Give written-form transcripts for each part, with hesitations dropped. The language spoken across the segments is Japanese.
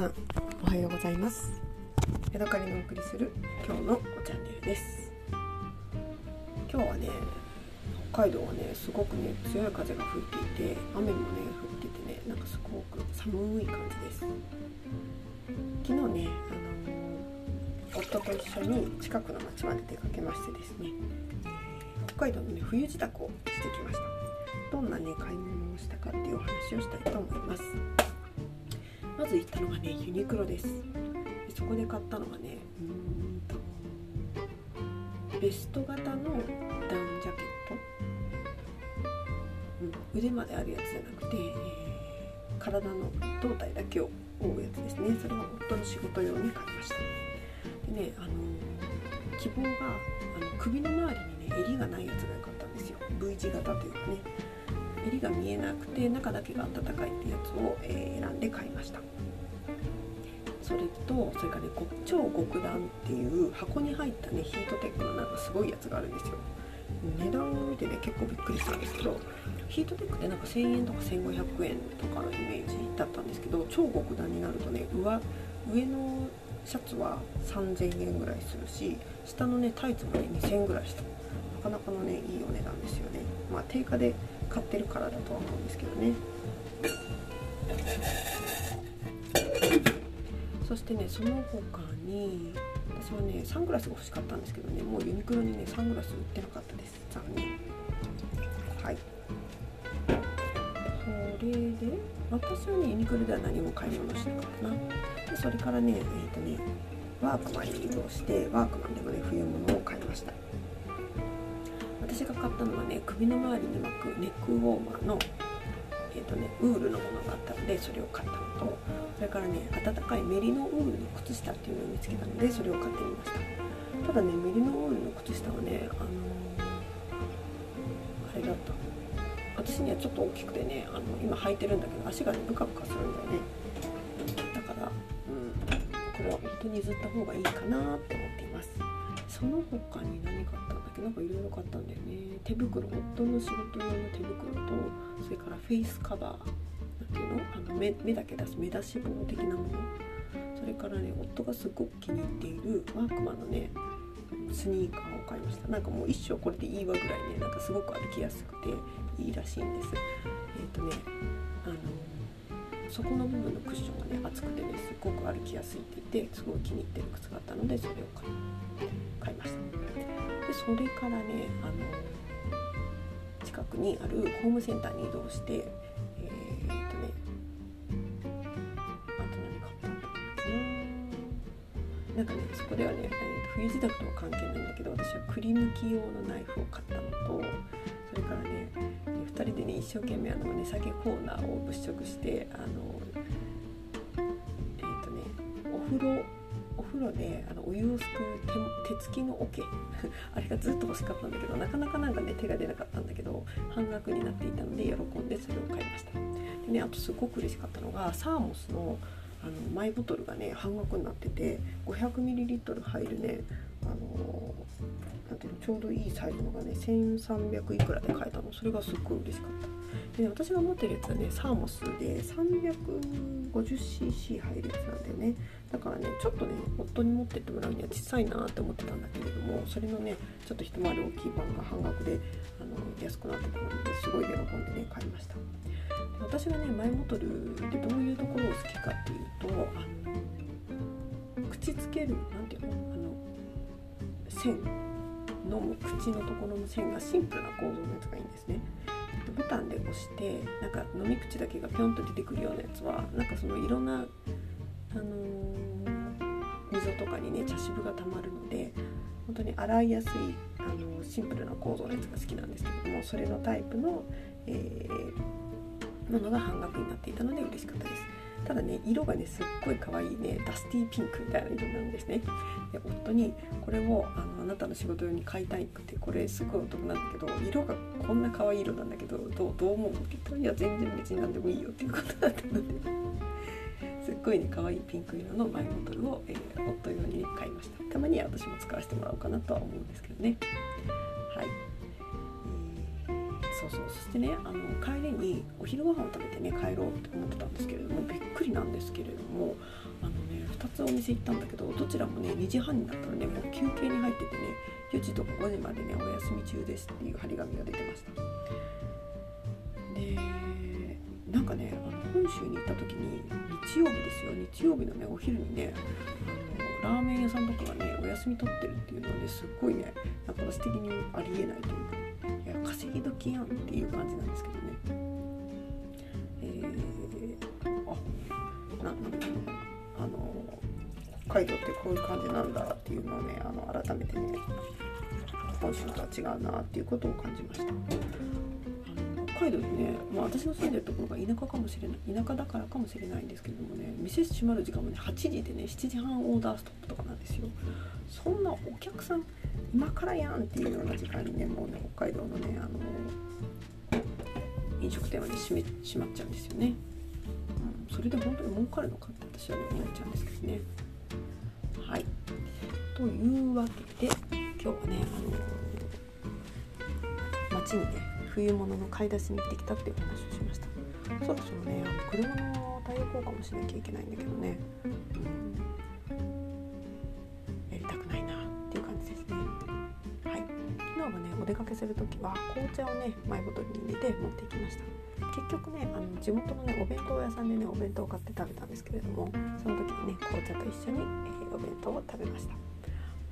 さんおはようございます。ヤドカリのお送りする今日のチャンネルです。今日はね、北海道はねすごくね強い風が吹いていて、雨もね降っててね、なんかすごく寒い感じです。昨日ね夫と一緒に近くの町まで出かけましてですね、北海道のね冬支度をしてきました。どんなね買い物をしたかっていうお話をしたいと思います。まず行ったのがねユニクロです。そこで買ったのがねベスト型のダウンジャケット、腕まであるやつじゃなくて体の胴体だけを覆うやつですね。それは夫の仕事用に買いました。でね、希望が首の周りにね襟がないやつが良かったんですよ。 V 字型というかね、襟が見えなくて中だけが暖かいってやつを選んで買いました。それからね超極暖っていう箱に入ったねヒートテックのなんかすごいやつがあるんですよ。値段を見てね結構びっくりしたんですけど、ヒートテックってなんか1000円とか1500円とかのイメージだったんですけど、超極暖になるとね上のシャツは3000円ぐらいするし、下のねタイツもね2000円ぐらいした。なかなかのねいいお値段ですよね。まあ定価で買ってるからだとは思うんですけどね。そしてねその他に私はねサングラスが欲しかったんですけどね、もうユニクロにねサングラス売ってなかったです、残念。はい、それで私はねユニクロでは何も買い物しなかったな。でそれからねワークマンに移動して、ワークマンでもね冬物を買いました。私が買ったのはね首の周りに巻くネックウォーマーのウールのものがあったのでそれを買ったのと、それからね暖かいメリノウールの靴下っていうのを見つけたのでそれを買ってみました。ただねメリノウールの靴下はねあれだった、私にはちょっと大きくてね今履いてるんだけど足がねブカブカするんだよね。だから、これは本当に譲った方がいいかなって思っています。その他に何買ったんだっけ、なんかいろいろ買ったんだよね。手袋、夫の仕事用の手袋と、それからフェイスカバーっていうの、目だけ出す目出し棒的なもの、それからね夫がすごく気に入っているワークマンのねスニーカーを買いました。なんかもう一生これでいいわぐらいね、なんかすごく歩きやすくていいらしいんです。そこの部分のクッションがね厚くてねすごく歩きやすいって言ってすごい気に入ってる靴があったのでそれを買いました。でそれからね近くにあるホームセンターに移動して、あと何買ったんだっけな、なんかねそこではね冬支度とは関係ないんだけど、私はくり抜き用のナイフを買ったのと、それからね2人でね一生懸命値下げコーナーを物色して、お風呂でお湯をすくう手つきの桶あれがずっと欲しかったんだけど、なかなかなんかね手が出なかったんだけど半額になっていたので喜んでそれを買いました。でね、あとすごく嬉しかったのがサーモスのマイボトルがね半額になってて 500ml 入るねちょうどいいサイズのがね1300いくらで買えたの、それがすっごい嬉しかった。でね、私が持ってるやつはねサーモスで 350cc 入るやつなんでね、だからねちょっとね夫に持ってってもらうには小さいなって思ってたんだけれども、それのねちょっと一回り大きい版が半額で安くなってたのですごい喜んでね買いました。で私がねマイボトルってどういうところを好きかっていうと、口つけるなんていうの線の口のところの線がシンプルな構造のやつがいいんですね。ボタンで押してなんか飲み口だけがピョンと出てくるようなやつはなんかそのいろんな、溝とかにね茶渋がたまるので本当に洗いやすい、シンプルな構造のやつが好きなんですけども、それのタイプの、ものが半額になっていたので嬉しかったです。ただね色がねすっごい可愛いねダスティーピンクみたいな色なんですね。で夫にこれをあなたの仕事用に買いたいって、これすごいお得なんだけど色がこんな可愛い色なんだけどどう思うって言ったら、いや全然別に何でもいいよっていうことだったのですっごいね可愛いピンク色のマイボトルを、夫用に買いました。たまには私も使わせてもらおうかなとは思うんですけどね。はい、そしてね、帰りにお昼ご飯を食べてね帰ろうって思ってたんですけれども、びっくりなんですけれども2つお店行ったんだけど、どちらもね2時半になったらねもう休憩に入っててね、4時とか5時までねお休み中ですっていう張り紙が出てました。でなんかね本州に行った時に日曜日ですよ、日曜日のねお昼にねラーメン屋さんとかがねお休み取ってるっていうのはねすっごいねなんか私的にありえないというか、いや稼ぎ時やんっていう感じなんですけどね、北海道ってこういう感じなんだっていうのをね改めてね本州とは違うなっていうことを感じました。北海道でね、まあ、私の住んでるところが田舎かもしれない、田舎だからかもしれないんですけどもね、店閉まる時間もね8時でね7時半オーダーストップとかなんですよ。そんなお客さん今からやんっていうような時間にねもうね北海道のね飲食店はね閉まっちゃうんですよね、それで本当に儲かるのかって私はね思っちゃうんですけどね。はい、というわけで今日はね街にね冬物の買い出しに行ってきたっていう話をしました。そろそろね車のタイヤ交換もしなきゃいけないんだけどね、やりたくないなっていう感じですね。はい、昨日はねお出かけするときは紅茶をねマイボトルに入れて持っていきました。結局ね地元のねお弁当屋さんでねお弁当を買って食べたんですけれども、その時にね紅茶と一緒に、お弁当を食べました。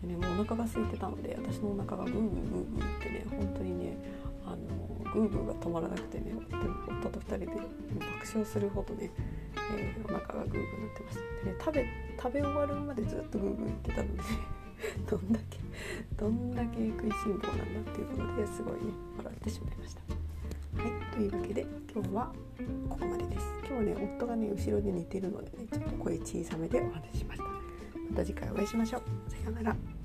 でねもうお腹が空いてたので、私のお腹がブーブーブーブーってね本当にねグーグーが止まらなくてね、夫と2人で爆笑するほどね、お腹がグーグーになってました。でね、食べ終わるまでずっとグーグー言ってたのでどんだけ食いしん坊なんだっていうことですごいね笑ってしまいました。はい、というわけで今日はここまでです。今日はね夫がね後ろで寝てるのでねちょっと声小さめでお話ししました。また次回お会いしましょう。さようなら。